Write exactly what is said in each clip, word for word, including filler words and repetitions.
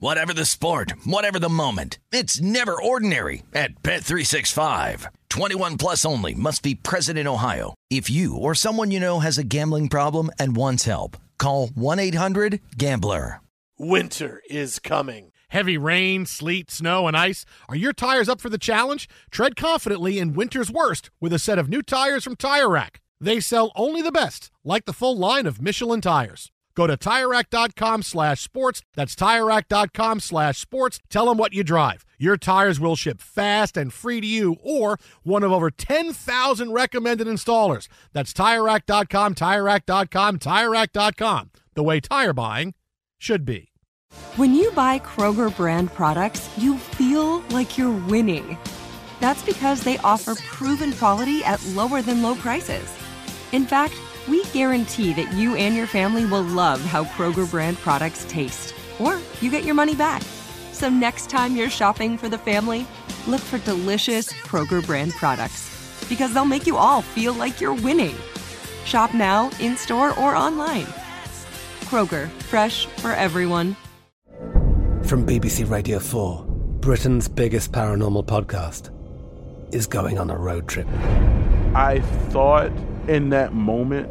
Whatever the sport, whatever the moment. It's never ordinary at Bet three sixty-five. twenty-one plus only. Must be present in Ohio. If you or someone you know has a gambling problem and wants help, call one eight hundred gambler. Winter is coming. Heavy rain, sleet, snow, and ice. Are your tires up for the challenge? Tread confidently in winter's worst with a set of new tires from Tire Rack. They sell only the best, like the full line of Michelin tires. Go to Tire Rack dot com slash sports. That's Tire Rack dot com slash sports. Tell them what you drive. Your tires will ship fast and free to you or one of over ten thousand recommended installers. That's Tire Rack dot com, Tire Rack dot com, Tire Rack dot com. The way tire buying should be. When you buy Kroger brand products, you feel like you're winning. That's because they offer proven quality at lower than low prices. In fact, we guarantee that you and your family will love how Kroger brand products taste, or you get your money back. So next time you're shopping for the family, look for delicious Kroger brand products, because they'll make you all feel like you're winning. Shop now, in-store, or online. Kroger, fresh for everyone. From B B C Radio four, Britain's biggest paranormal podcast is going on a road trip. I thought in that moment,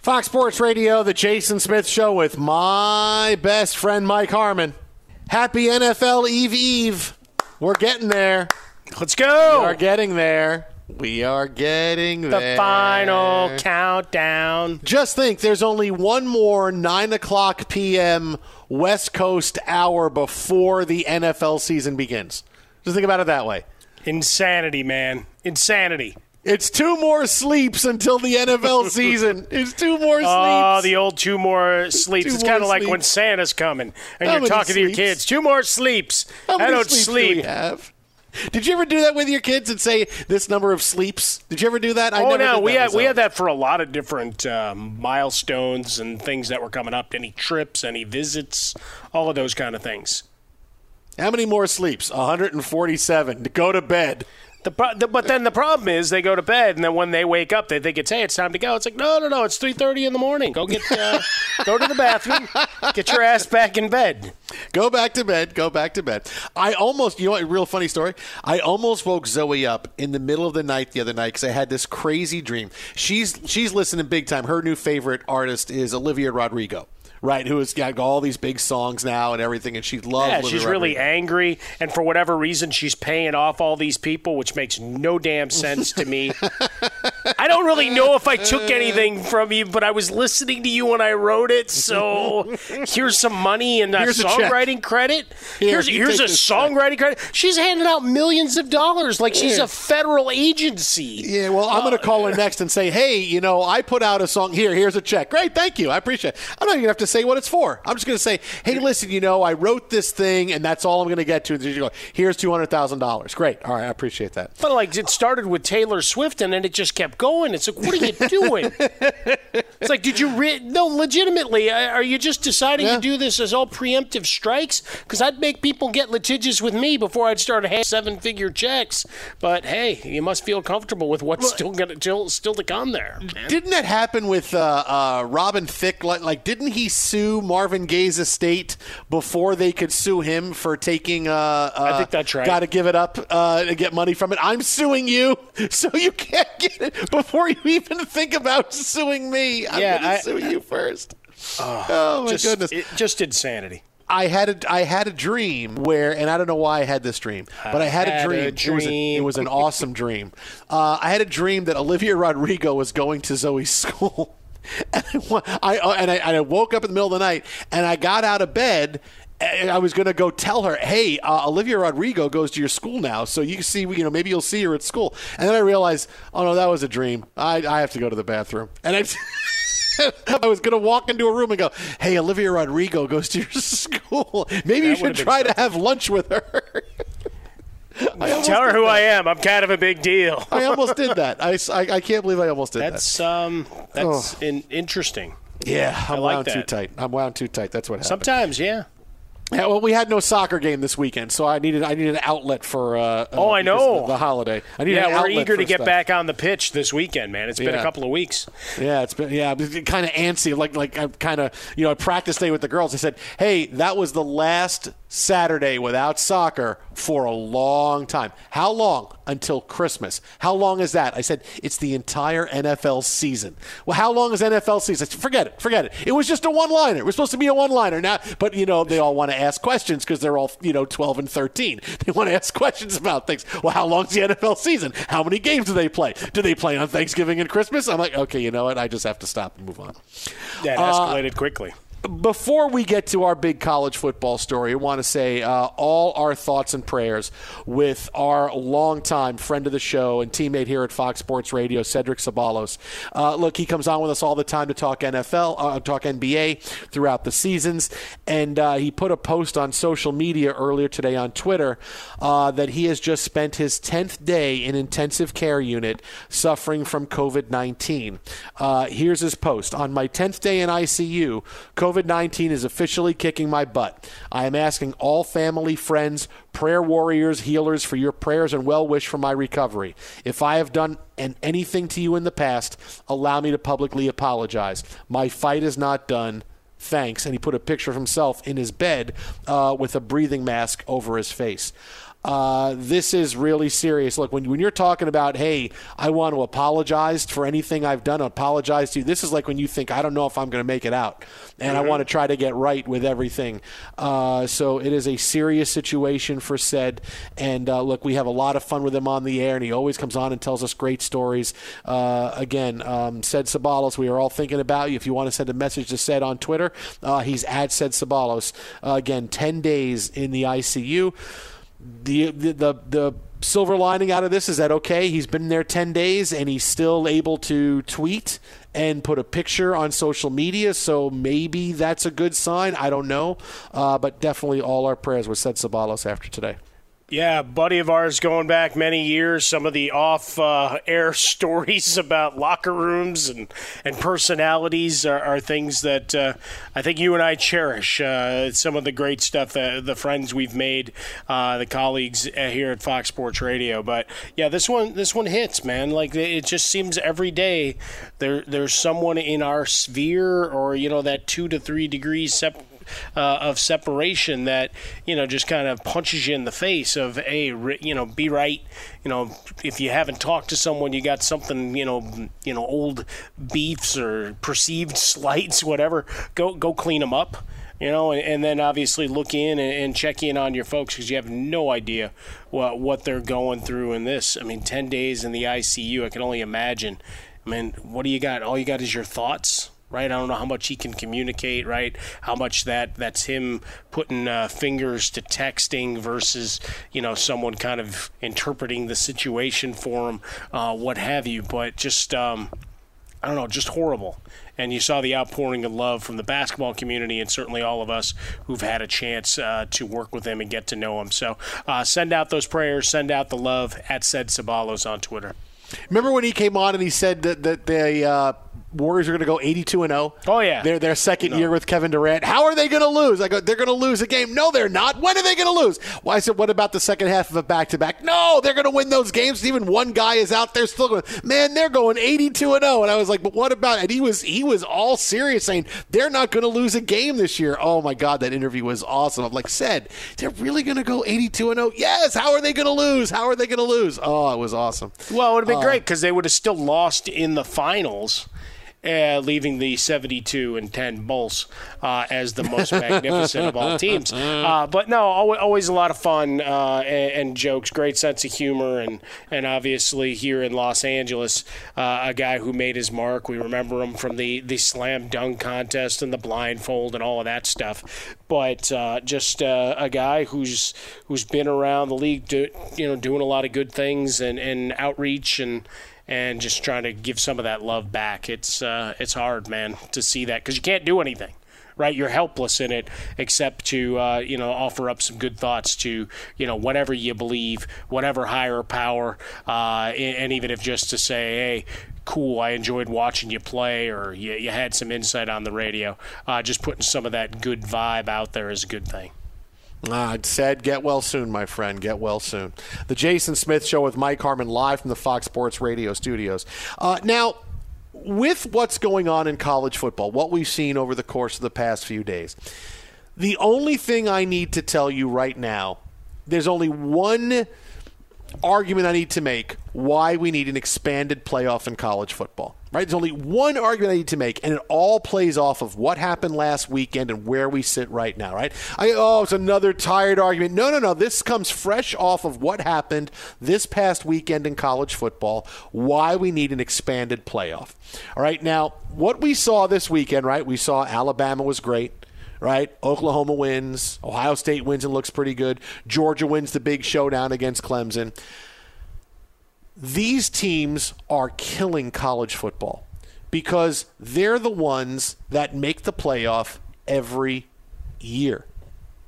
Fox Sports Radio, the Jason Smith Show with my best friend, Mike Harmon. Happy N F L Eve Eve. We're getting there. Let's go. We are getting there. We are getting the there. The final countdown. Just think, there's only one more nine o'clock p.m. West Coast hour before the N F L season begins. Just think about it that way. Insanity, man. Insanity. It's two more sleeps until the N F L season. It's two more sleeps. Oh, the old two more sleeps. Two it's kind of like when Santa's coming and How you're talking sleeps? to your kids. Two more sleeps. How many I don't sleeps sleep. Do we have? Did you ever do that with your kids and say this number of sleeps? Did you ever do that? I oh, never no. Did we, that had, we had that for a lot of different uh, milestones and things that were coming up. Any trips, any visits, all of those kind of things. How many more sleeps? one hundred forty-seven to go to bed. The, the, but then the problem is they go to bed, and then when they wake up, they think it's, hey, it's time to go. It's like, no, no, no, it's three thirty in the morning. Go get, uh, go to the bathroom. Get your ass back in bed. Go back to bed. Go back to bed. I almost, you know what, a real funny story? I almost woke Zoe up in the middle of the night the other night because I had this crazy dream. She's, she's listening big time. Her new favorite artist is Olivia Rodrigo. Right, who has got all these big songs now and everything, and she loves. Yeah, she's really angry, and for whatever reason, she's paying off all these people, which makes no damn sense to me. I don't really know if I took anything from you, but I was listening to you when I wrote it, so here's some money and here's songwriting credit. Here, here's here's a songwriting credit. She's handing out millions of dollars like she's yeah. a federal agency. Yeah, well, I'm uh, going to call her next and say, hey, you know, I put out a song. Here, here's a check. Great, thank you. I appreciate it. I'm not even going to have to say what it's for. I'm just going to say, hey, listen, you know, I wrote this thing, and that's all I'm going to get to. Here's two hundred thousand dollars. Great. All right, I appreciate that. But, like, it started with Taylor Swift, and then it just kept going. going? It's like, what are you doing? It's like, did you re- – no, legitimately, are you just deciding yeah. to do this as all preemptive strikes? Because I'd make people get litigious with me before I'd start handing seven-figure checks. But, hey, you must feel comfortable with what's well, still gonna still, still to come there. Man. Didn't that happen with uh, uh, Robin Thicke? Like, like, didn't he sue Marvin Gaye's estate before they could sue him for taking uh, – uh, I think that's right. Got to give it up uh, to get money from it. I'm suing you, so you can't get it before you even think about suing me. I'm yeah, going to sue I, you first. Oh, oh my just, goodness. It, just insanity. I had a I had a dream where, and I don't know why I had this dream, but I had, had a dream. A dream. It, was a, it was an awesome dream. Uh, I had a dream that Olivia Rodrigo was going to Zoe's school. And I, I, and I, and I woke up in the middle of the night, and I got out of bed, and I was going to go tell her, hey, uh, Olivia Rodrigo goes to your school now, so you see, you know, maybe you'll see her at school. And then I realized, oh, no, that was a dream. I, I have to go to the bathroom. And I... I was going to walk into a room and go, hey, Olivia Rodrigo goes to your school. Maybe that you should try to have lunch with her. Tell her who that. I am. I'm kind of a big deal. I almost did that. I, I, I can't believe I almost did that's, that. Um, that's oh. in, interesting. Yeah, I'm I like wound that. too tight. I'm wound too tight. That's what happens. Sometimes, yeah. Yeah, well, we had no soccer game this weekend, so I needed I needed an outlet for uh, oh, uh, I know. the holiday. I needed yeah, an we're eager to get stuff. back on the pitch this weekend, man. It's been yeah. a couple of weeks. Yeah, it's been yeah, kind of antsy. Like like I'm kind of you know, a practice day with the girls. I said, hey, that was the last Saturday without soccer for a long time. How long? Until Christmas. How long is that? I said, it's the entire N F L season. Well, how long is N F L season? I said, forget it. Forget it. It was just a one-liner. It was supposed to be a one-liner. Now, but, you know, they all want to ask questions because they're all, you know, twelve and thirteen. They want to ask questions about things. Well, how long is the N F L season? How many games do they play? Do they play on Thanksgiving and Christmas? I'm like, okay, you know what? I just have to stop and move on. That escalated uh, quickly. Before we get to our big college football story, I want to say uh, all our thoughts and prayers with our longtime friend of the show and teammate here at Fox Sports Radio, Cedric Ceballos. Uh, look, he comes on with us all the time to talk N F L, uh, talk N B A throughout the seasons, and uh, he put a post on social media earlier today on Twitter uh, that he has just spent his tenth day in intensive care unit suffering from covid nineteen. Uh, here's his post. On my tenth day in I C U, covid nineteen is officially kicking my butt. I am asking all family, friends, prayer warriors, healers for your prayers and well wish for my recovery. If I have done an anything to you in the past, allow me to publicly apologize. My fight is not done. Thanks. And he put a picture of himself in his bed uh, with a breathing mask over his face. Uh, this is really serious. Look, when, when you're talking about, hey, I want to apologize for anything I've done, apologize to you, this is like when you think, I don't know if I'm going to make it out, and mm-hmm. I want to try to get right with everything. Uh, so it is a serious situation for Ced, and uh, look, we have a lot of fun with him on the air, and he always comes on and tells us great stories. Uh, again, um, Ced Ceballos, we are all thinking about you. If you want to send a message to Ced on Twitter, uh, he's at Ced Ceballos. Uh, again, ten days in the I C U. The, the the the silver lining out of this is that, okay, he's been there ten days and he's still able to tweet and put a picture on social media, so maybe that's a good sign. I don't know, uh, but definitely all our prayers with Ced Ceballos after today. Yeah, buddy of ours going back many years, some of the off-air uh, stories about locker rooms and, and personalities are, are things that uh, I think you and I cherish. Uh, some of the great stuff, that, the friends we've made, uh, the colleagues here at Fox Sports Radio. But, yeah, this one this one hits, man. Like, it just seems every day there there's someone in our sphere or, you know, that two to three degrees separate. Uh, of separation that, you know, just kind of punches you in the face of, hey, you know, be right. You know, if you haven't talked to someone, you got something, you know, you know, old beefs or perceived slights, whatever, go go clean them up. You know, and, and then obviously look in and, and check in on your folks because you have no idea what, what they're going through in this. I mean, ten days in the I C U, I can only imagine. I mean, what do you got? All you got is your thoughts. Right, I don't know how much he can communicate. Right, how much that—that's him putting uh, fingers to texting versus, you know, someone kind of interpreting the situation for him, uh, what have you. But just, um, I don't know, just horrible. And you saw the outpouring of love from the basketball community and certainly all of us who've had a chance uh, to work with him and get to know him. So, uh, send out those prayers, send out the love at Ced Ceballos on Twitter. Remember when he came on and he said that, that the uh, Warriors are going to go eighty-two and oh? Oh, yeah. They're their second no. year with Kevin Durant. How are they going to lose? I go, they're going to lose a game. No, they're not. When are they going to lose? Well, I said, what about the second half of a back-to-back? No, they're going to win those games. Even one guy is out there still going, man, they're going eighty-two and oh. And I was like, but what about – and he was he was all serious saying they're not going to lose a game this year. Oh, my God, that interview was awesome. I'm like, said, they're really going to go eighty-two and oh? Yes, how are they going to lose? How are they going to lose? Oh, it was awesome. Well, it would have been uh, great because they would have still lost in the finals. Uh, leaving the seventy-two and ten Bulls uh, as the most magnificent of all teams. Uh, but no, always a lot of fun uh, and, and jokes, great sense of humor, and, and obviously here in Los Angeles, uh, a guy who made his mark. We remember him from the, the slam dunk contest and the blindfold and all of that stuff. But uh, just uh, a guy who's who's been around the league, do, you know, doing a lot of good things and, and outreach and. And just trying to give some of that love back. It's uh, it's hard, man, to see that because you can't do anything, right? You're helpless in it except to, uh, you know, offer up some good thoughts to, you know, whatever you believe, whatever higher power, uh, and even if just to say, hey, cool, I enjoyed watching you play or you, you had some insight on the radio. Uh, just putting some of that good vibe out there is a good thing. Uh, said, get well soon, my friend. Get well soon. The Jason Smith Show with Mike Harmon live from the Fox Sports Radio studios. Uh, now, with what's going on in college football, what we've seen over the course of the past few days, the only thing I need to tell you right now, there's only one argument I need to make why we need an expanded playoff in college football. Right? There's only one argument I need to make, and it all plays off of what happened last weekend and where we sit right now, right? I, oh, it's another tired argument. No, no, no. This comes fresh off of what happened this past weekend in college football, why we need an expanded playoff. All right, now, what we saw this weekend, right, we saw Alabama was great. Right? Oklahoma wins. Ohio State wins and looks pretty good. Georgia wins the big showdown against Clemson. These teams are killing college football because they're the ones that make the playoff every year.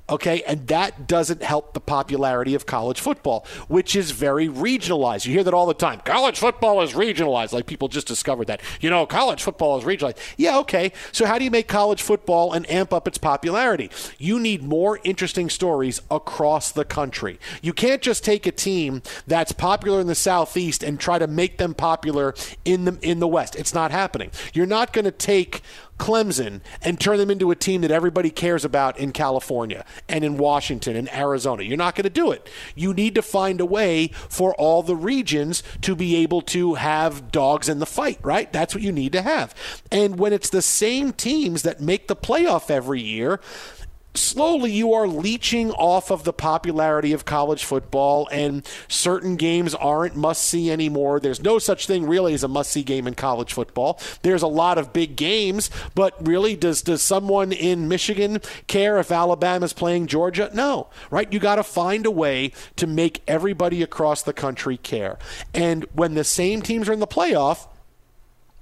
Okay, and that doesn't help the popularity of college football, which is very regionalized. You hear that all the time. College football is regionalized, like people just discovered that. You know, college football is regionalized. Yeah, okay. So how do you make college football and amp up its popularity? You need more interesting stories across the country. You can't just take a team that's popular in the Southeast and try to make them popular in the in the West. It's not happening. You're not going to take Clemson and turn them into a team that everybody cares about in California and in Washington and Arizona. You're not going to do it. You need to find a way for all the regions to be able to have dogs in the fight, right? That's what you need to have. And when it's the same teams that make the playoff every year, slowly you are leeching off of the popularity of college football, and certain games aren't must-see anymore. There's no such thing really as a must-see game in college football. There's a lot of big games, but really, does does someone in Michigan care if Alabama's playing Georgia? No, right? You got to find a way to make everybody across the country care. And when the same teams are in the playoff,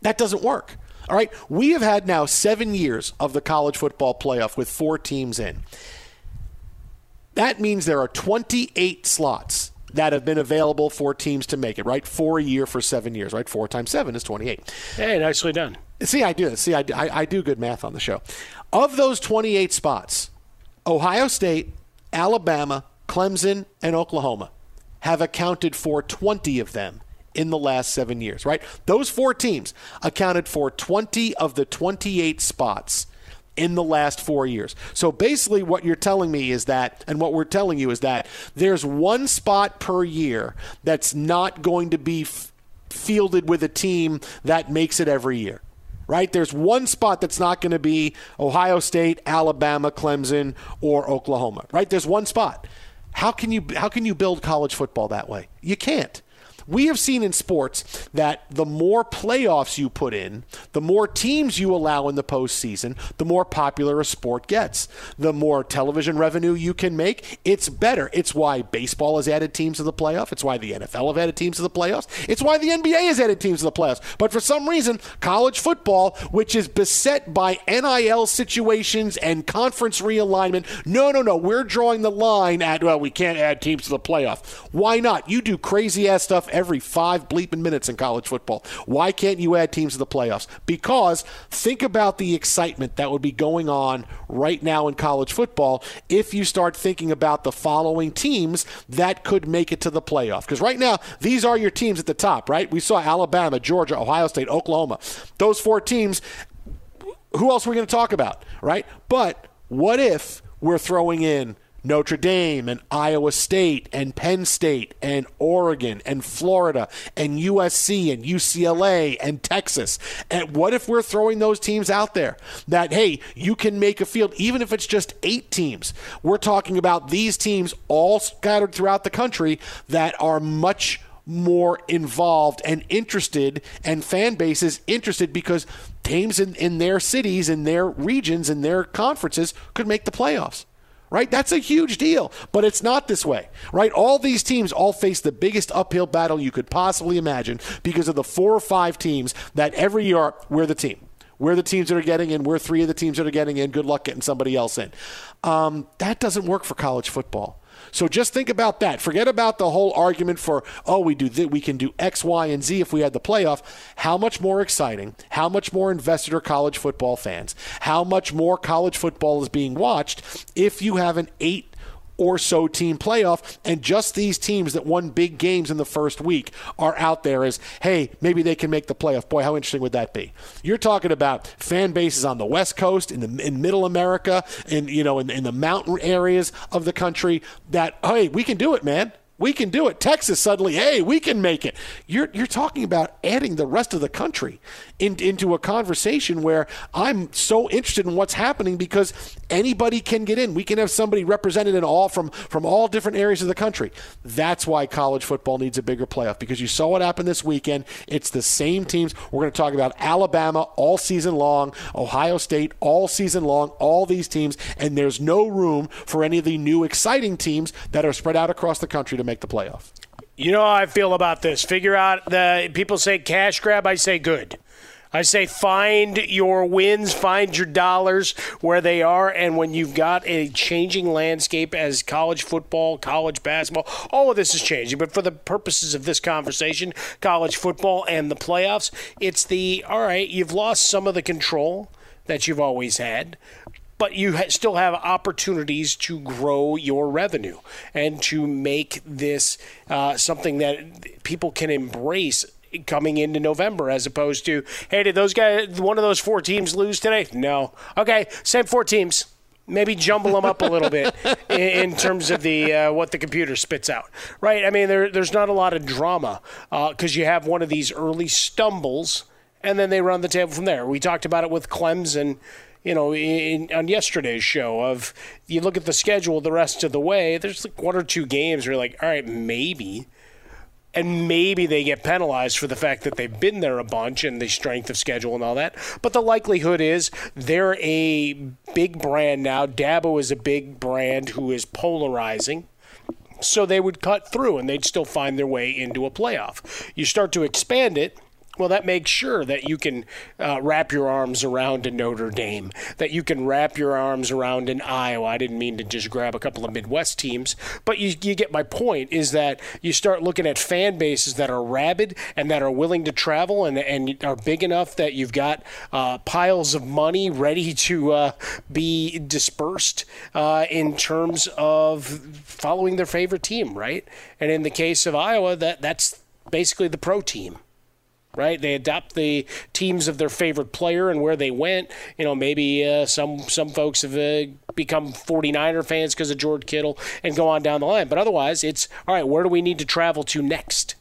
that doesn't work. All right, we have had now seven years of the college football playoff with four teams in. That means there are twenty-eight slots that have been available for teams to make it, right? Four a year for seven years, right? Four times seven is twenty-eight. Hey, nicely done. See, I do. See, I do, I, I do good math on the show. Of those twenty-eight spots, Ohio State, Alabama, Clemson, and Oklahoma have accounted for twenty of them in the last seven years, right? Those four teams accounted for twenty of the twenty-eight spots in the last four years. So basically what you're telling me is that, and what we're telling you is that there's one spot per year that's not going to be f- fielded with a team that makes it every year. Right? There's one spot that's not going to be Ohio State, Alabama, Clemson, or Oklahoma. Right? There's one spot. How can you how can you build college football that way? You can't. We have seen in sports that the more playoffs you put in, the more teams you allow in the postseason, the more popular a sport gets. The more television revenue you can make, it's better. It's why baseball has added teams to the playoff. It's why the N F L have added teams to the playoffs. It's why the N B A has added teams to the playoffs. But for some reason, college football, which is beset by N I L situations and conference realignment, no, no, no, we're drawing the line at, well, we can't add teams to the playoff. Why not? You do crazy-ass stuff every five bleeping minutes in college football. Why can't you add teams to the playoffs? Because think about the excitement that would be going on right now in college football if you start thinking about the following teams that could make it to the playoff. Because right now, these are your teams at the top, right? We saw Alabama, Georgia, Ohio State, Oklahoma. Those four teams, who else are we going to talk about, right? But what if we're throwing in Notre Dame and Iowa State and Penn State and Oregon and Florida and U S C and U C L A and Texas? And what if we're throwing those teams out there that, hey, you can make a field, even if it's just eight teams? We're talking about these teams all scattered throughout the country that are much more involved and interested, and fan bases interested, because teams in, in their cities, in their regions, in their conferences could make the playoffs. Right? That's a huge deal, but it's not this way, right? All these teams all face the biggest uphill battle you could possibly imagine because of the four or five teams that every year are, we're the team. We're the teams that are getting in. We're three of the teams that are getting in. Good luck getting somebody else in. Um, that doesn't work for college football. So just think about that. Forget about the whole argument for, oh, we do th- we can do X, Y, and Z if we had the playoff. How much more exciting, how much more invested are college football fans, how much more college football is being watched if you have an eight or so team playoff, and just these teams that won big games in the first week are out there as, hey, maybe they can make the playoff. Boy, how interesting would that be? You're talking about fan bases on the West Coast, in the in Middle America, in you know, in, in the mountain areas of the country that, hey, we can do it, man. We can do it. Texas suddenly, hey, we can make it. You're you're talking about adding the rest of the country in, into a conversation where I'm so interested in what's happening because anybody can get in. We can have somebody represented in all from, from all different areas of the country. That's why college football needs a bigger playoff, because you saw what happened this weekend. It's the same teams. We're going to talk about Alabama all season long, Ohio State all season long, all these teams, and there's no room for any of the new exciting teams that are spread out across the country to make the playoff. You know how I feel about this. Figure out the people say cash grab, I say good. I say find your wins, find your dollars where they are, and when you've got a changing landscape as college football, college basketball, all of this is changing. But for the purposes of this conversation, college football and the playoffs, it's the, all right, you've lost some of the control that you've always had, but you ha- still have opportunities to grow your revenue and to make this uh, something that people can embrace coming into November, as opposed to, hey, did those guys, one of those four teams lose today? No. Okay, same four teams. Maybe jumble them up a little bit in, in terms of the uh, what the computer spits out, right? I mean, there, there's not a lot of drama because uh, you have one of these early stumbles, and then they run the table from there. We talked about it with Clemson, you know, in, on yesterday's show, of you look at the schedule the rest of the way, there's like one or two games where you're like, all right, maybe. And maybe they get penalized for the fact that they've been there a bunch and the strength of schedule and all that. But the likelihood is they're a big brand now. Dabo is a big brand who is polarizing. So they would cut through and they'd still find their way into a playoff. You start to expand it. Well, that makes sure that you can uh, wrap your arms around a Notre Dame, that you can wrap your arms around an Iowa. I didn't mean to just grab a couple of Midwest teams, but you, you get my point, is that you start looking at fan bases that are rabid and that are willing to travel and, and are big enough that you've got uh, piles of money ready to uh, be dispersed uh, in terms of following their favorite team, right? And in the case of Iowa, that that's basically the pro team. Right, they adopt the teams of their favorite player and where they went. You know, maybe uh, some some folks have uh, become forty-niner fans because of George Kittle and go on down the line. But otherwise, it's, all right, where do we need to travel to next,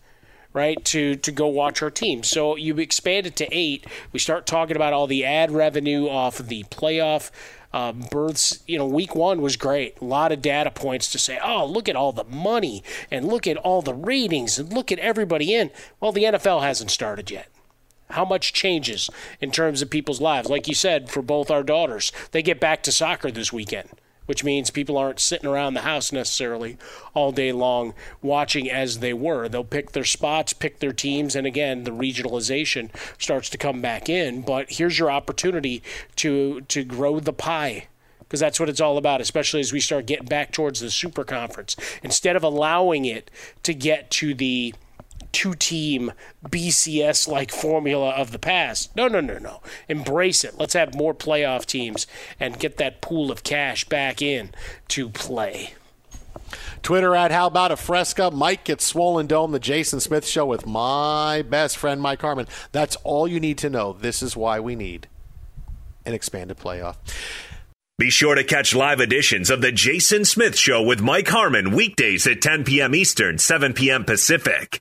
right, to, to go watch our team? So you expand it to eight. We start talking about all the ad revenue off of the playoff uh, berths. You know, week one was great. A lot of data points to say, oh, look at all the money and look at all the ratings and look at everybody in. Well, the N F L hasn't started yet. How much changes in terms of people's lives? Like you said, for both our daughters, they get back to soccer this weekend, which means people aren't sitting around the house necessarily all day long watching as they were. They'll pick their spots, pick their teams, and again, the regionalization starts to come back in. But here's your opportunity to to grow the pie, because that's what it's all about, especially as we start getting back towards the super conference. Instead of allowing it to get to the two-team B C S-like formula of the past. No, no, no, no. Embrace it. Let's have more playoff teams and get that pool of cash back in to play. Twitter at How About a Fresca. Mike gets swollen dome. The Jason Smith Show with my best friend, Mike Harmon. That's all you need to know. This is why we need an expanded playoff. Be sure to catch live editions of The Jason Smith Show with Mike Harmon weekdays at ten p.m. Eastern, seven p.m. Pacific.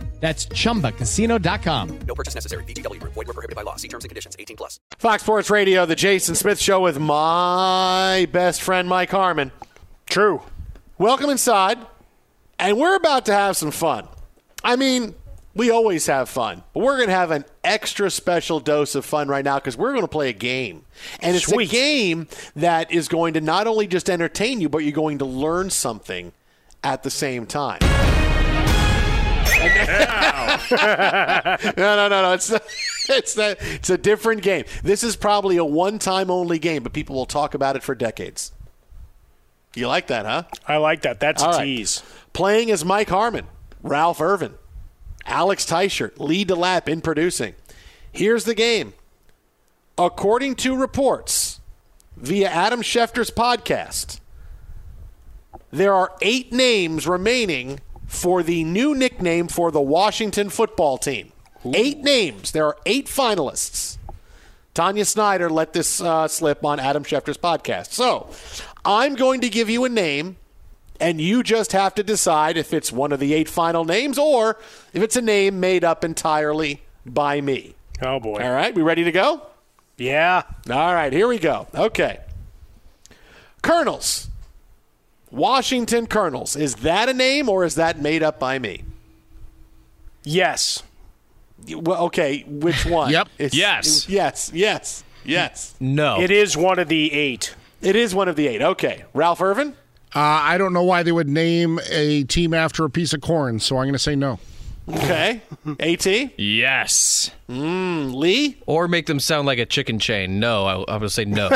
That's chumba casino dot com. No purchase necessary. V G W Group. Void where prohibited by law. See terms and conditions. eighteen plus. Fox Sports Radio, The Jason Smith Show with my best friend, Mike Harmon. True. Welcome inside. And we're about to have some fun. I mean, we always have fun. But we're going to have an extra special dose of fun right now because we're going to play a game. And it's Sweet. a game that is going to not only just entertain you, but you're going to learn something at the same time. no, no, no, no. It's not, it's not, it's a different game. This is probably a one-time only game, but people will talk about it for decades. You like that, huh? I like that. That's All a tease. Right. Playing as Mike Harmon, Ralph Irvin, Alex Teichert, Lee DeLapp in producing. Here's the game. According to reports via Adam Schefter's podcast, there are eight names remaining for the new nickname for the Washington Football Team. Ooh. Eight names. There are eight finalists. Tanya Snyder let this uh, slip on Adam Schefter's podcast. So I'm going to give you a name, and you just have to decide if it's one of the eight final names or if it's a name made up entirely by me. Oh, boy. All right. We ready to go? Yeah. All right. Here we go. Okay. Colonels. Washington Colonels. Is that a name or is that made up by me? Yes. Well, okay, which one? Yep. It's, yes. It, yes, yes, yes. No. It is one of the eight. It is one of the eight. Okay. Ralph Irvin? Uh, I don't know why they would name a team after a piece of corn, so I'm going to say no. Okay. A T? Yes. Mm, Lee? Or make them sound like a chicken chain. No, I, I would say no.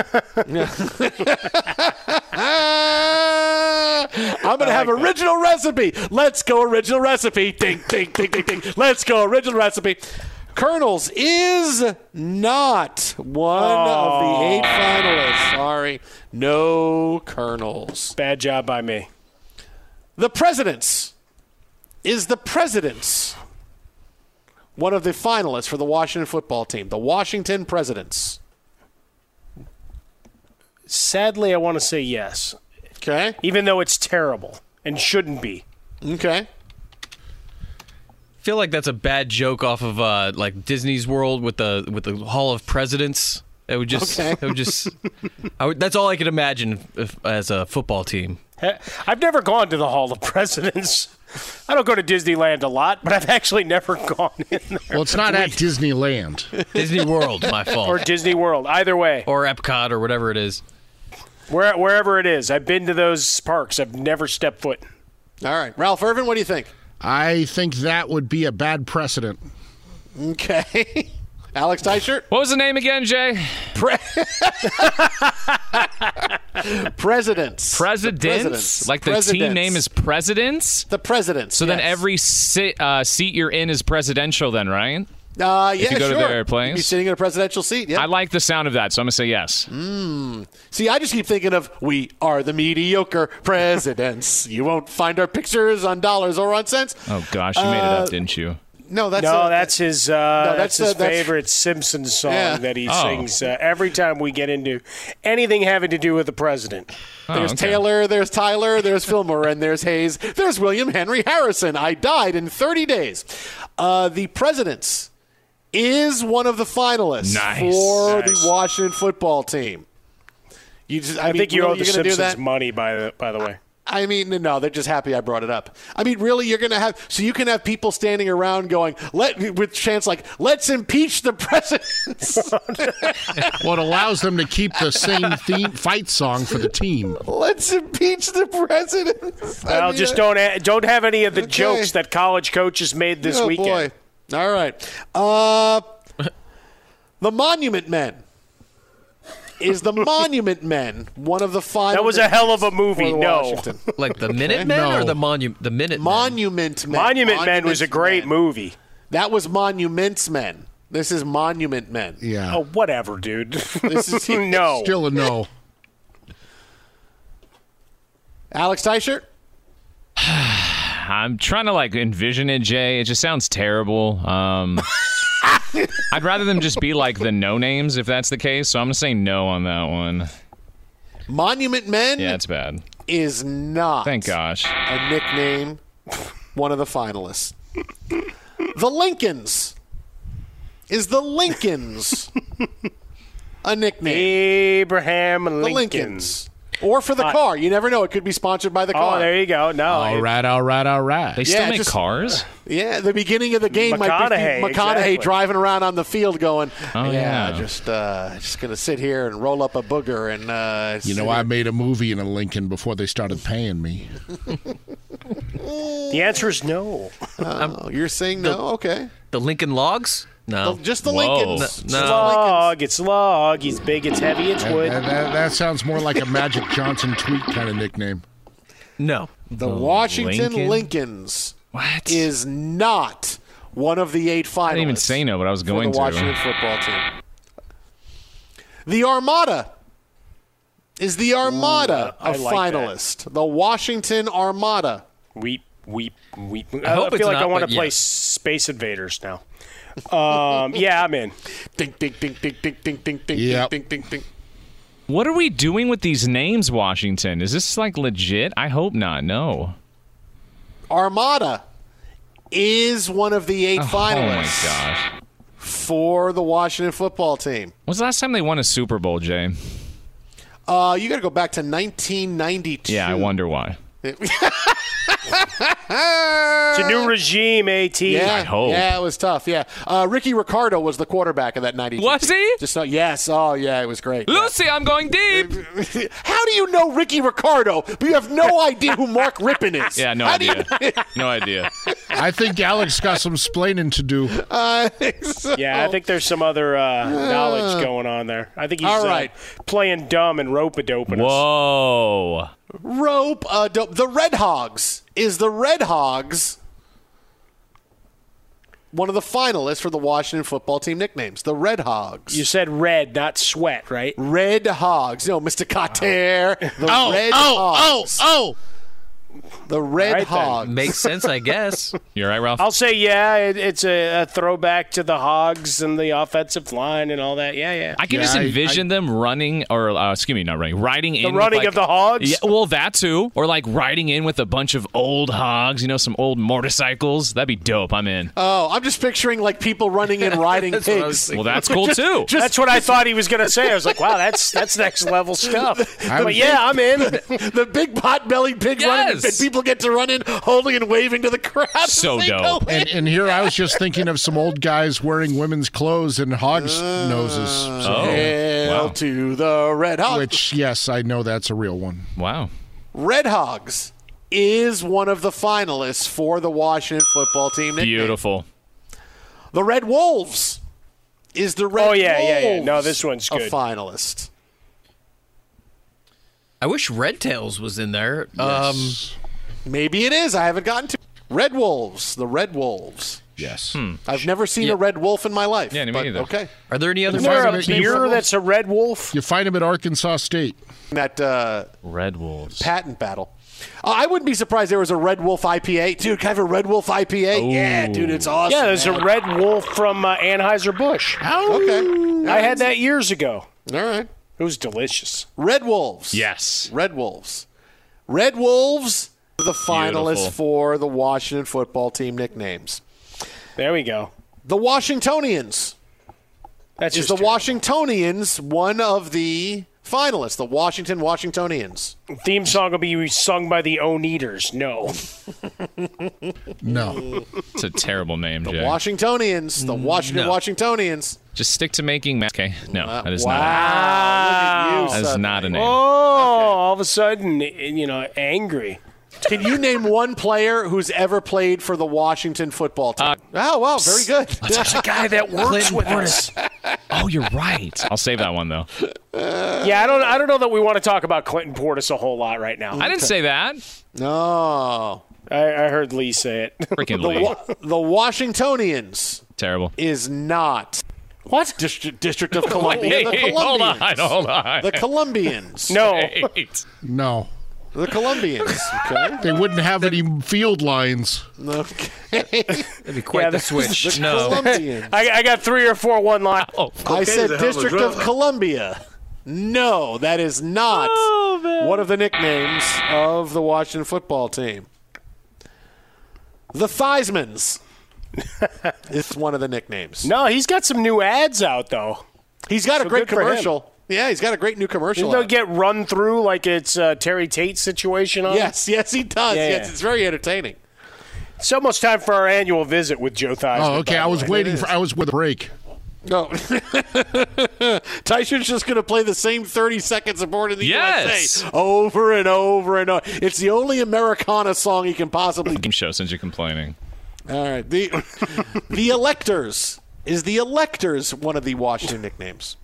I'm going to have like original that. recipe. Let's go original recipe. Ding, ding, ding, ding, ding. Let's go original recipe. Colonels is not one oh. of the eight finalists. Sorry. No Colonels. Bad job by me. The Presidents. Is the Presidents one of the finalists for the Washington Football Team? The Washington Presidents. Sadly, I want to say yes. Okay. Even though it's terrible and shouldn't be. Okay. I feel like that's a bad joke off of uh, like Disney's World with the with the Hall of Presidents. It would just, okay. it would just. I would, that's all I could imagine if, as a football team. I've never gone to the Hall of Presidents. I don't go to Disneyland a lot, but I've actually never gone in there. Well, it's not at Disneyland. Disney World, my fault. Or Disney World, either way. Or Epcot, or whatever it is. Where, wherever it is, I've been to those parks. I've never stepped foot. All right, Ralph Irvin, what do you think? I think that would be a bad precedent. Okay. Alex Teichert? What was the name again, Jay? Pre- Presidents. Presidents? Presidents. Like the Presidents. Team name is Presidents? The Presidents, So yes. Then every sit, uh, seat you're in is presidential then, right? Uh, yeah, if you go sure. to the airplanes. You'd be sitting in a presidential seat. Yeah. I like the sound of that, so I'm going to say yes. Mm. See, I just keep thinking of, we are the mediocre presidents. You won't find our pictures on dollars or on cents. Oh, gosh, you uh, made it up, didn't you? No, that's no, a, that's his. Uh, no, that's, that's his a, that's, favorite Simpsons song yeah. that he oh. sings uh, every time we get into anything having to do with the president. Oh, there's okay. Taylor, there's Tyler, there's Fillmore, and there's Hayes. There's William Henry Harrison. I died in thirty days. Uh, the Presidents is one of the finalists nice. for nice. the Washington Football Team. You just, I, I mean, think you really, owe the Simpsons money, by the by the way. I mean, no, they're just happy I brought it up. I mean, really, you're going to have – so you can have people standing around going – let with chants like, let's impeach the presidents. Well, it allows them to keep the same theme, fight song for the team. Let's impeach the presidents. Well, I mean, just don't don't have any of the okay. jokes that college coaches made this oh, weekend. Boy. All right. Uh, the Monument Men. Is the Monument Men one of the five? That was a hell of a movie. No, like the Minutemen okay. no. or the Monument the Minute Monument Men. Monument Monument Men was a great Men. movie. That was Monuments Men. This is Monument Men. Yeah. Oh, whatever, dude. This is no. Still a no. Alex Teichert. I'm trying to like envision it, Jay. It just sounds terrible. Um. I'd rather them just be like the no names if that's the case, so I'm going to say no on that one. Monument Men yeah, it's bad. is not Thank gosh. a nickname, one of the finalists. The Lincolns. Is the Lincolns a nickname? Abraham Lincoln. The Lincolns. Or for the uh, car. You never know. It could be sponsored by the car. Oh, there you go. No. All right, all right, all right. They still yeah, make just, cars? Uh, yeah, the beginning of the game might be McConaughey exactly. driving around on the field going, oh, yeah, yeah, just uh, just going to sit here and roll up a booger. and uh, You know, here. I made a movie in a Lincoln before they started paying me. The answer is no. Uh, you're saying the, no? Okay. The Lincoln Logs? No. The, just the Whoa. Lincolns. No. It's log. It's log. It's big. It's heavy. It's wood. That, that, that sounds more like a Magic Johnson tweet kind of nickname. No. The, the Washington Lincoln? Lincolns what? is not one of the eight finalists. I didn't even say no, but I was going to. The Washington Football Team. The Armada is the Armada Ooh, of like finalists. That. The Washington Armada. Weep, weep, weep. I, I, hope I feel like not, I want to play yeah. Space Invaders now. Um, yeah, I'm in. Dink, dink, dink, dink, dink, dink, dink, dink, yep. dink, dink, dink. What are we doing with these names, Washington? Is this like legit? I hope not. No. Armada is one of the eight oh, finalists. Oh my gosh. For the Washington Football Team. When's the last time they won a Super Bowl, Jay? Uh, you got to go back to nineteen ninety-two. Yeah, I wonder why. It's a new regime, AT. Yeah, I hope. Yeah, it was tough. Yeah, uh, Ricky Ricardo was the quarterback of that ninety-two. Was he? Just so, yes. Oh, yeah, it was great. Lucy, yeah. I'm going deep. How do you know Ricky Ricardo, but you have no idea who Mark Rippon is? Yeah, no How idea. You- no idea. I think Alex got some splaining to do. Uh, so. Yeah, I think there's some other uh, knowledge going on there. I think he's All right. uh, playing dumb and rope-a-doping us. Whoa. Rope uh, dope. The Red Hogs. Is the Red Hogs one of the finalists for the Washington Football Team nicknames? The Red Hogs. You said red, not sweat, right? Red Hogs. No, Mister Cotter. Oh. The oh, Red oh, Hogs. Oh, oh, oh. The Red right, Hogs. Then. Makes sense, I guess. You're right, Ralph? I'll say, yeah, it, it's a, a throwback to the Hogs and the offensive line and all that. Yeah, yeah. I can yeah, just envision I, I, them running, or uh, excuse me, not running, riding in. The running like, of the Hogs? Yeah, well, that too. Or like riding in with a bunch of old Hogs, you know, some old motorcycles. That'd be dope. I'm in. Oh, I'm just picturing like people running and riding pigs. Well, that's cool just, too. Just, that's what I thought he was going to say. I was like, wow, that's that's next level stuff. The, but big, yeah, I'm in. The big pot-bellied pig yes. running and people get to run in holding and waving to the crowd. So dope. And, and here I was just thinking of some old guys wearing women's clothes and hog's uh, noses. So. Oh, Hail wow. to the Red Hogs. Which, yes, I know that's a real one. Wow. Red Hogs is one of the finalists for the Washington Football Team nickname. Beautiful. The Red Wolves is the Red Oh, yeah, Wolves yeah, yeah. No, this one's good. A finalist. I wish Red Tails was in there. Yes. Um, Maybe it is. I haven't gotten to Red Wolves, the Red Wolves. Yes. Hmm. I've never seen yeah. a red wolf in my life. Yeah, me either. Okay. Are there any other bears? Beer that's a red wolf? You find them at Arkansas State. That uh, Red Wolves patent battle. Uh, I wouldn't be surprised there was a Red Wolf I P A. Dude, can I have a Red Wolf I P A? Ooh. Yeah, dude, it's awesome. Yeah, there's man. a Red Wolf from uh, Anheuser-Busch. Oh. Okay. I had that years ago. All right. It was delicious. Red Wolves. Yes. Red Wolves. Red Wolves. The finalists Beautiful. for the Washington Football Team nicknames. There we go. The Washingtonians. That's Is the terrible. Washingtonians one of the finalists? The Washington Washingtonians. The theme song will be sung by the Oneaters. No. No. It's a terrible name, The Jay. Washingtonians. The Washington no. Washingtonians. Just stick to making ma- – okay. No, that is wow. not a name. Wow. That is not a name. Oh, okay. All of a sudden, you know, angry. Can you name one player who's ever played for the Washington Football Team? Uh, oh, wow, very good. That's a guy that works Clinton with us. Oh, you're right. I'll save that one though. Yeah, I don't. I don't know that we want to talk about Clinton Portis a whole lot right now. Okay. I didn't say that. No, I, I heard Lee say it. Freaking the, Lee. Wa- the Washingtonians. Terrible. Is not. What? Dist- District of Columbia. Hey, hey, hold on, hold on. The Colombians. No. Wait. No. The Colombians. Okay. They wouldn't have the, any field lines. Okay. That'd be quite yeah, the switch. The no. Colombians. I, I got three or four one line. Oh, I said District of Columbia. No, that is not oh, one of the nicknames of the Washington Football Team. The Theismanns. It's one of the nicknames. No, he's got some new ads out, though. He's got so a great commercial. Yeah, he's got a great new commercial. They'll get run through like it's a Terry Tate situation on. Yes, yes, he does. Yeah, yes, yeah. It's very entertaining. It's almost time for our annual visit with Joe Theismann. Oh, okay. I was way. waiting for. I was with a break. No, oh. Tyson's just going to play the same thirty seconds aboard in the yes. U S A over and over and over. It's the only Americana song he can possibly do. Show since you're complaining. All right, the the electors is the electors one of the Washington nicknames.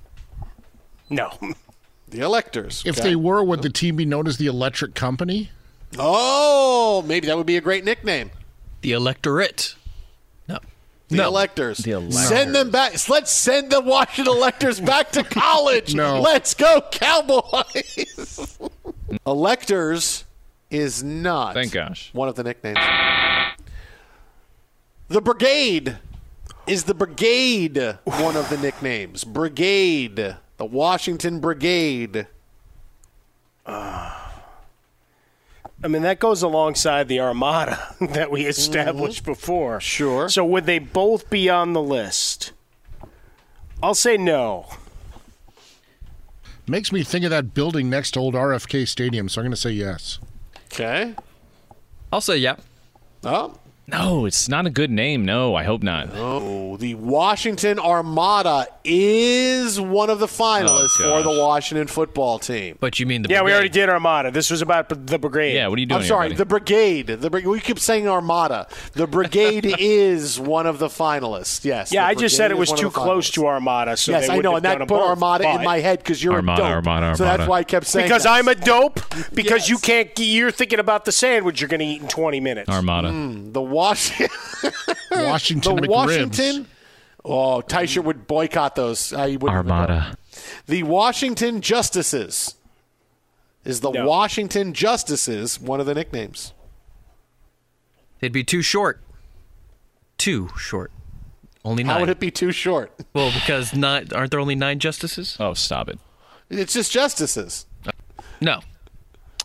No. The electors. If okay. they were, would the team be known as the Electric Company? Oh, maybe that would be a great nickname. The Electorate. No. The no. electors. The electors. Send them back. Let's send the Washington electors back to college. No. Let's go, Cowboys. Electors is not Thank gosh. one of the nicknames. The Brigade is the Brigade one of the nicknames. Brigade. The Washington Brigade. Uh, I mean, that goes alongside the Armada that we established mm-hmm. before. Sure. So would they both be on the list? I'll say no. Makes me think of that building next to old R F K Stadium, so I'm going to say yes. Okay. I'll say yeah. Oh. No, it's not a good name. No, I hope not. Oh, the Washington Armada is one of the finalists oh, for the Washington Football Team. But you mean the yeah, brigade. We already did Armada. This was about the brigade. Yeah, what are you doing I'm sorry, here, the brigade. The brig- We keep saying Armada. The brigade is one of the finalists, yes. Yeah, I just said it was too close to Armada. So yes, I know, and that put both, Armada in my head because you're Armada, a dope. Armada, Armada, so that's why I kept saying Because that. I'm a dope? Because yes. you can't, you're thinking about the sandwich you're going to eat in twenty minutes. Armada. Mm, the Washington, Washington, the McRibs. Washington. Oh, Teicher would boycott those. Uh, Armada. The Washington Justices is the no. Washington Justices one of the nicknames? It'd be too short. Too short. Only nine. How would it be too short? Well, because not aren't there only nine justices? Oh, stop it! It's just justices. Uh, no.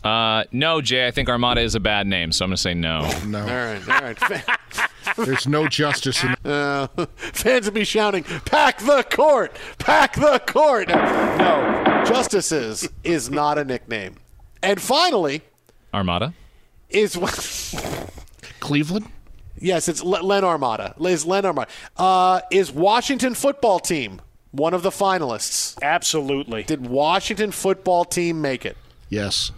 Uh, no, Jay, I think Armada is a bad name, so I'm going to say no. No. All right, all right. There's no justice in uh, fans will be shouting, pack the court! Pack the court! No, justices is not a nickname. And finally... Armada? Is Cleveland? Yes, it's Len Armada. It's Len Armada. Uh, is Washington Football Team one of the finalists? Absolutely. Did Washington Football Team make it? Yes.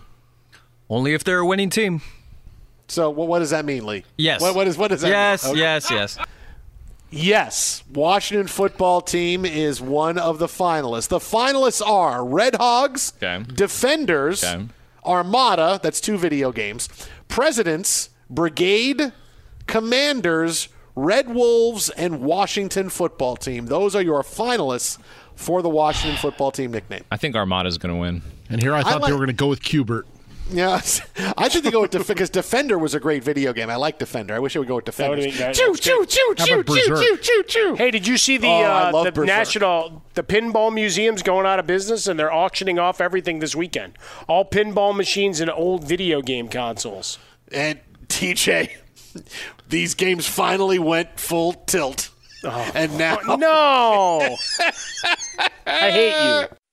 Only if they're a winning team. So well, what does that mean, Lee? Yes. What, what, is, what does that yes, mean? Okay. Yes, yes, yes. Yes, Washington Football Team is one of the finalists. The finalists are Red Hogs, okay. Defenders, okay. Armada, that's two video games, Presidents, Brigade, Commanders, Red Wolves, and Washington Football Team. Those are your finalists for the Washington Football Team nickname. I think Armada's going to win. And here I thought I like- they were going to go with Cubert. Yeah, I think they go with Def- because Defender was a great video game. I like Defender. I wish it would go with Defender. Choo, choo, choo, choo, choo, choo, choo. Hey, did you see the, oh, uh, the National the Pinball Museum's going out of business, and they're auctioning off everything this weekend? All pinball machines and old video game consoles. And T J, these games finally went full tilt, oh, and now no, I hate you.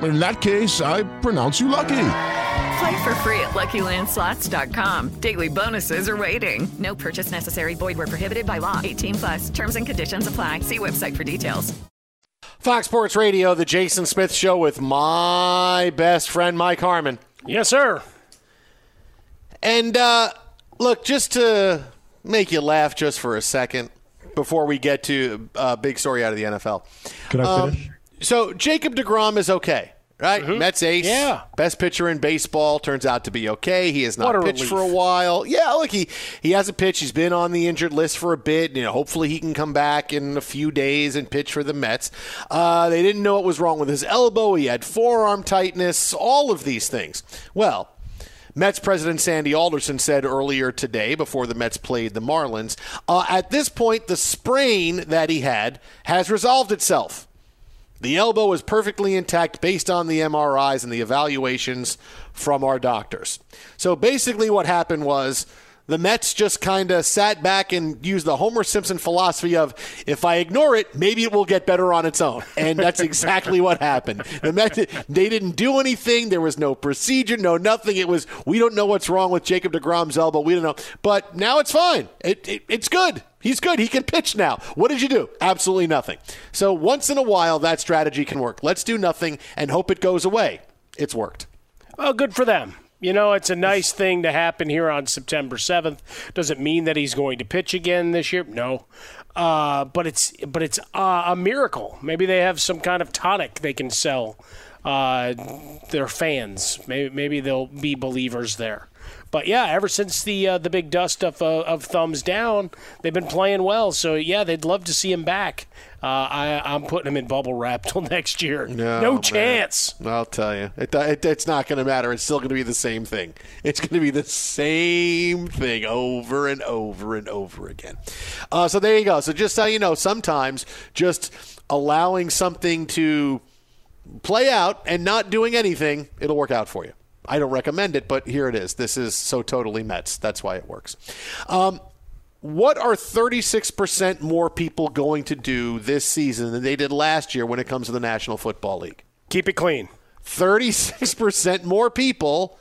In that case, I pronounce you lucky. Play for free at Lucky Land Slots dot com. Daily bonuses are waiting. No purchase necessary. Void where prohibited by law. eighteen plus. Terms and conditions apply. See website for details. Fox Sports Radio, the Jason Smith Show with my best friend, Mike Harmon. Yes, sir. And, uh, look, just to make you laugh just for a second before we get to a big story out of the N F L. Can I um, finish? So, Jacob DeGrom is okay, right? Mm-hmm. Mets ace, yeah. Best pitcher in baseball, turns out to be okay. He has not pitched relief. for a while. Yeah, look, he, he hasn't pitched. He's been on the injured list for a bit. You know, hopefully he can come back in a few days and pitch for the Mets. Uh, they didn't know what was wrong with his elbow. He had forearm tightness, all of these things. Well, Mets president Sandy Alderson said earlier today, before the Mets played the Marlins, uh, at this point, the sprain that he had has resolved itself. The elbow is perfectly intact based on the M R Is and the evaluations from our doctors. So basically what happened was the Mets just kind of sat back and used the Homer Simpson philosophy of, if I ignore it, maybe it will get better on its own. And that's exactly what happened. The Mets, they didn't do anything. There was no procedure, no nothing. It was, we don't know what's wrong with Jacob DeGrom's elbow. We don't know. But now it's fine. It, it, it's good. He's good. He can pitch now. What did you do? Absolutely nothing. So once in a while, that strategy can work. Let's do nothing and hope it goes away. It's worked. Well, good for them. You know, it's a nice thing to happen here on September seventh. Does it mean that he's going to pitch again this year? No. Uh, but it's but it's uh, a miracle. Maybe they have some kind of tonic they can sell uh, their fans. Maybe, maybe they'll be believers there. But, yeah, ever since the uh, the big dust of, uh, of thumbs down, they've been playing well. So, yeah, they'd love to see him back. Uh, I, I'm putting him in bubble wrap till next year. No, no chance. Man. I'll tell you. It, it, it's not going to matter. It's still going to be the same thing. It's going to be the same thing over and over and over again. Uh, so there you go. So just so you know, sometimes just allowing something to play out and not doing anything, it'll work out for you. I don't recommend it, but here it is. This is so totally Mets. That's why it works. Um, what are thirty-six percent more people going to do this season than they did last year when it comes to the National Football League? Keep it clean. thirty-six percent more people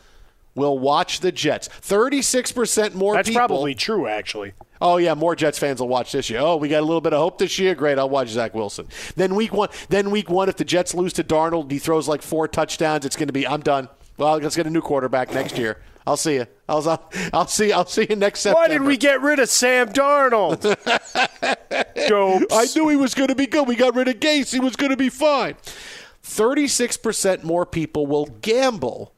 will watch the Jets. thirty-six percent more That's people. That's probably true, actually. Oh, yeah, more Jets fans will watch this year. Oh, we got a little bit of hope this year. Great, I'll watch Zach Wilson. Then week one, then week one if the Jets lose to Darnold, he throws like four touchdowns, it's going to be, I'm done. Well, let's get a new quarterback next year. I'll see you. I'll, I'll, I'll see. I'll see you next September. Why did we get rid of Sam Darnold? I knew he was going to be good. We got rid of Gase. He was going to be fine. Thirty-six percent more people will gamble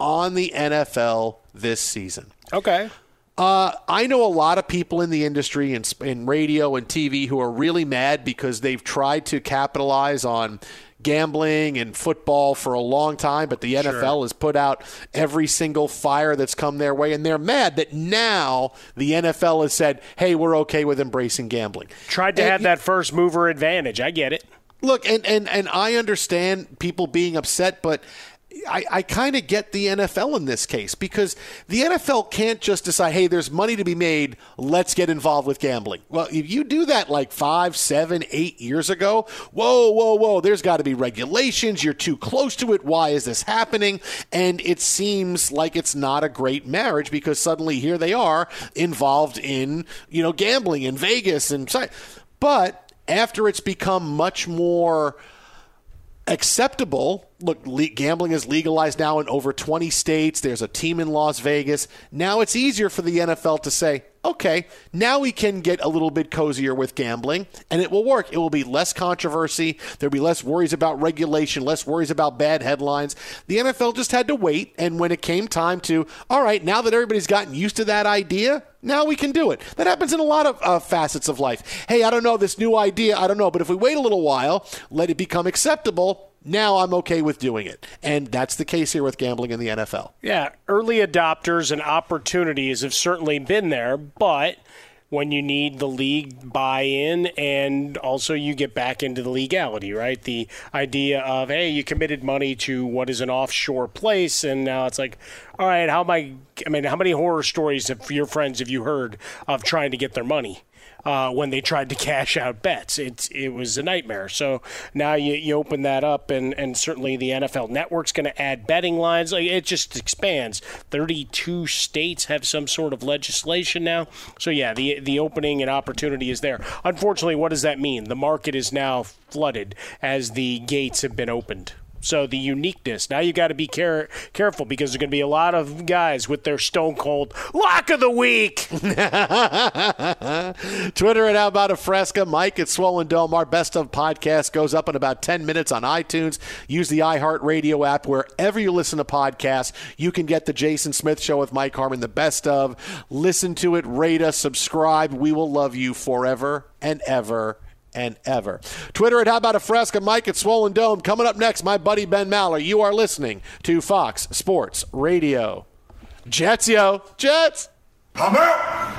on the N F L this season. Okay. Uh, I know a lot of people in the industry and in, in radio and T V who are really mad because they've tried to capitalize on gambling and football for a long time, but the N F L sure. has put out every single fire that's come their way, and they're mad that now the N F L has said, hey, we're okay with embracing gambling. Tried to and, have that first mover advantage. I get it. Look, and, and, and I understand people being upset, but I, I kind of get the N F L in this case because the N F L can't just decide, hey, there's money to be made. Let's get involved with gambling. Well, if you do that like five, seven, eight years ago, whoa, whoa, whoa, there's got to be regulations. You're too close to it. Why is this happening? And it seems like it's not a great marriage because suddenly here they are involved in, you know, gambling in Vegas. And but after it's become much more acceptable Look, le- gambling is legalized now in over twenty states. There's a team in Las Vegas. Now it's easier for the N F L to say, okay, now we can get a little bit cozier with gambling, and it will work. It will be less controversy. There'll be less worries about regulation, less worries about bad headlines. The N F L just had to wait, and when it came time to, all right, now that everybody's gotten used to that idea, now we can do it. That happens in a lot of uh, facets of life. Hey, I don't know, this new idea, I don't know, but if we wait a little while, let it become acceptable, now I'm okay with doing it. And that's the case here with gambling in the N F L. Yeah, early adopters and opportunities have certainly been there, but when you need the league buy-in and also you get back into the legality, right? The idea of, hey, you committed money to what is an offshore place, and now it's like, all right, how am I, I mean, how many horror stories of your friends have you heard of trying to get their money? Uh, when they tried to cash out bets, it it was a nightmare. So now you, you open that up, and, and certainly the N F L Network's going to add betting lines. Like, it just expands. thirty-two states have some sort of legislation now. So yeah, the the opening and opportunity is there. Unfortunately, what does that mean? The market is now flooded as the gates have been opened. So the uniqueness, now you got to be care- careful because there's going to be a lot of guys with their stone cold lock of the week. Twitter at How About a Fresca. Mike at Swollen Dome. Our Best of podcast goes up in about ten minutes on iTunes. Use the iHeartRadio app wherever you listen to podcasts. You can get the Jason Smith Show with Mike Harmon, the Best of. Listen to it, rate us, subscribe. We will love you forever and ever and ever. Twitter at How About a Fresca. Mike at Swollen Dome. Coming up next, my buddy Ben Maller. You are listening to Fox Sports Radio. Jets, yo. Jets. I'm out.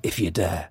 If you dare.